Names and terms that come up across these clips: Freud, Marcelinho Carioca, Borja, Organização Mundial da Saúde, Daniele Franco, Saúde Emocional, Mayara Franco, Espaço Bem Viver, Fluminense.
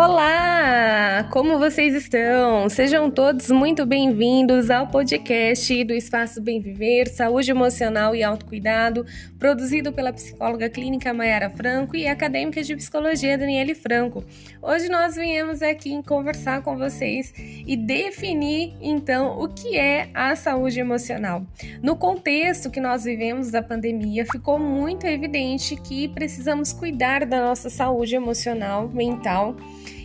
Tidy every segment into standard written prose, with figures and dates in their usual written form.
Olá! Como vocês estão? Sejam todos muito bem-vindos ao podcast do Espaço Bem Viver, Saúde Emocional e Autocuidado, produzido pela psicóloga clínica Mayara Franco e acadêmica de psicologia Daniele Franco. Hoje nós viemos aqui conversar com vocês e definir, então, o que é a saúde emocional. No contexto que nós vivemos da pandemia, ficou muito evidente que precisamos cuidar da nossa saúde emocional, mental,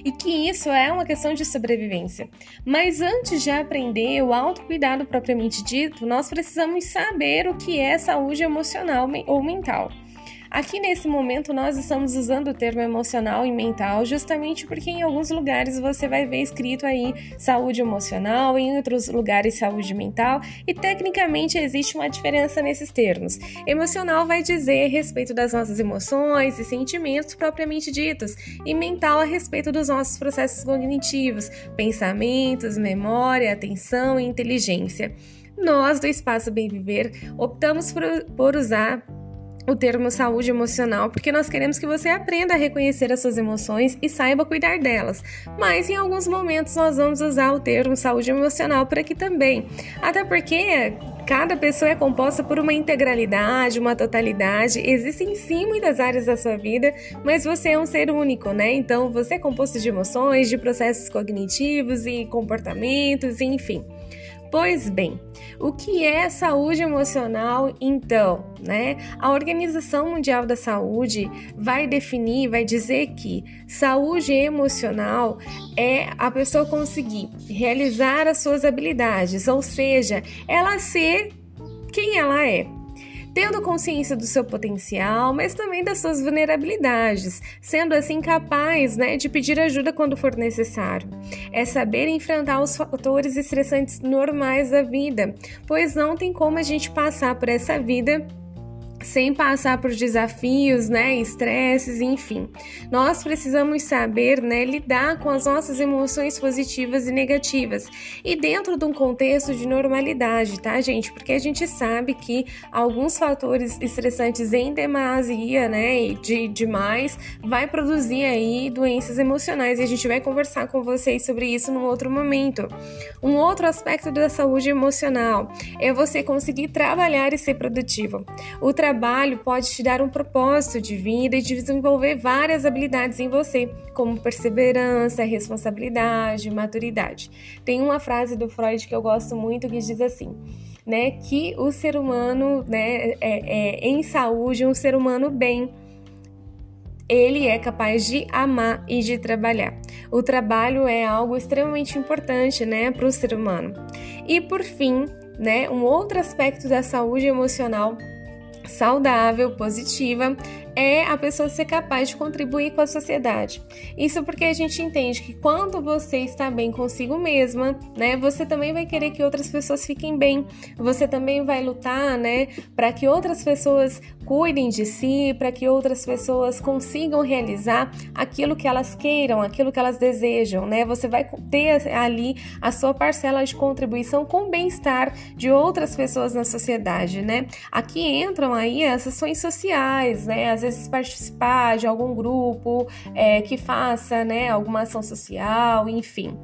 e que isso é uma questão de sobrevivência. Mas antes de aprender o autocuidado propriamente dito, nós precisamos saber o que é saúde emocional ou mental. Aqui nesse momento nós estamos usando o termo emocional e mental justamente porque em alguns lugares você vai ver escrito aí saúde emocional, em outros lugares saúde mental, e tecnicamente existe uma diferença nesses termos. Emocional vai dizer a respeito das nossas emoções e sentimentos propriamente ditos, e mental a respeito dos nossos processos cognitivos, pensamentos, memória, atenção e inteligência. Nós do Espaço Bem Viver optamos por usar o termo saúde emocional, porque nós queremos que você aprenda a reconhecer as suas emoções e saiba cuidar delas. Mas em alguns momentos nós vamos usar o termo saúde emocional por aqui também. Até porque cada pessoa é composta por uma integralidade, uma totalidade. Existem sim muitas áreas da sua vida, mas você é um ser único, né? Então você é composto de emoções, de processos cognitivos e comportamentos, enfim. Pois bem, o que é saúde emocional, então, né? A Organização Mundial da Saúde vai definir, vai dizer que saúde emocional é a pessoa conseguir realizar as suas habilidades, ou seja, ela ser quem ela é, tendo consciência do seu potencial, mas também das suas vulnerabilidades, sendo assim capaz, né, de pedir ajuda quando for necessário. É saber enfrentar os fatores estressantes normais da vida, pois não tem como a gente passar por essa vida sem passar por desafios, né, estresses, enfim. Nós precisamos saber, né, lidar com as nossas emoções positivas e negativas e dentro de um contexto de normalidade, tá, gente? Porque a gente sabe que alguns fatores estressantes em demasia, né, e demais, vai produzir aí doenças emocionais e a gente vai conversar com vocês sobre isso num outro momento. Um outro aspecto da saúde emocional é você conseguir trabalhar e ser produtivo. O trabalho pode te dar um propósito de vida e desenvolver várias habilidades em você, como perseverança, responsabilidade, maturidade. Tem uma frase do Freud que eu gosto muito que diz assim, né, que o ser humano, né, em saúde, um ser humano bem, ele é capaz de amar e de trabalhar. O trabalho é algo extremamente importante, né, para o ser humano. E por fim, né, um outro aspecto da saúde emocional saudável, positiva, é a pessoa ser capaz de contribuir com a sociedade. Isso porque a gente entende que quando você está bem consigo mesma, né, você também vai querer que outras pessoas fiquem bem. Você também vai lutar, né, para que outras pessoas cuidem de si, para que outras pessoas consigam realizar aquilo que elas queiram, aquilo que elas desejam, né? Você vai ter ali a sua parcela de contribuição com o bem-estar de outras pessoas na sociedade, né? Aqui entram aí as ações sociais, né? Às vezes participar de algum grupo que faça, né, alguma ação social, enfim.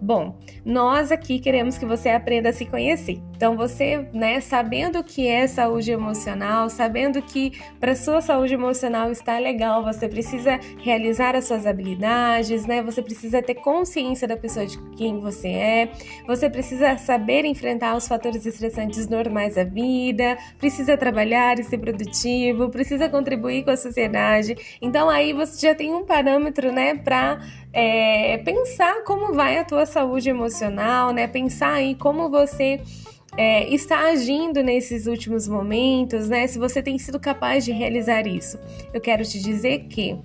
Bom, nós aqui queremos que você aprenda a se conhecer. Então você, né, sabendo o que é saúde emocional, sabendo que para sua saúde emocional estar legal, você precisa realizar as suas habilidades, né? Você precisa ter consciência da pessoa de quem você é, você precisa saber enfrentar os fatores estressantes normais da vida, precisa trabalhar e ser produtivo, precisa contribuir com a sociedade. Então aí você já tem um parâmetro, né, para pensar como vai a tua saúde emocional, né? Pensar aí como você está agindo nesses últimos momentos, né? Se você tem sido capaz de realizar isso. Eu quero te dizer que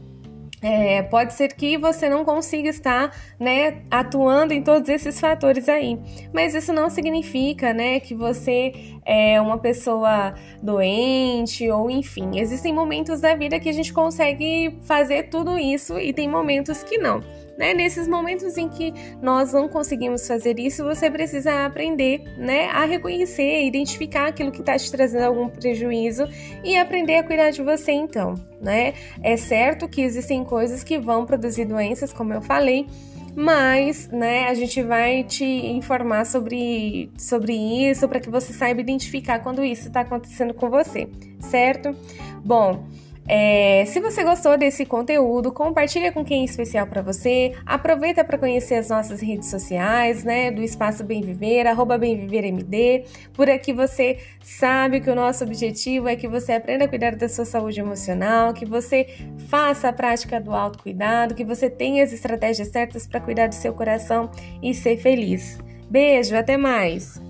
pode ser que você não consiga estar, né, atuando em todos esses fatores aí, mas isso não significa, né, que você uma pessoa doente, ou enfim, existem momentos da vida que a gente consegue fazer tudo isso e tem momentos que não, né? Nesses momentos em que nós não conseguimos fazer isso, você precisa aprender, né, a reconhecer, identificar aquilo que está te trazendo algum prejuízo e aprender a cuidar de você então, né? É certo que existem coisas que vão produzir doenças, como eu falei, mas, né, a gente vai te informar sobre isso para que você saiba identificar quando isso está acontecendo com você, certo? Bom, se você gostou desse conteúdo, compartilha com quem é especial para você, aproveita para conhecer as nossas redes sociais, né, do Espaço Bem Viver, @bemvivermd, por aqui você sabe que o nosso objetivo é que você aprenda a cuidar da sua saúde emocional, que você faça a prática do autocuidado, que você tenha as estratégias certas para cuidar do seu coração e ser feliz. Beijo, até mais!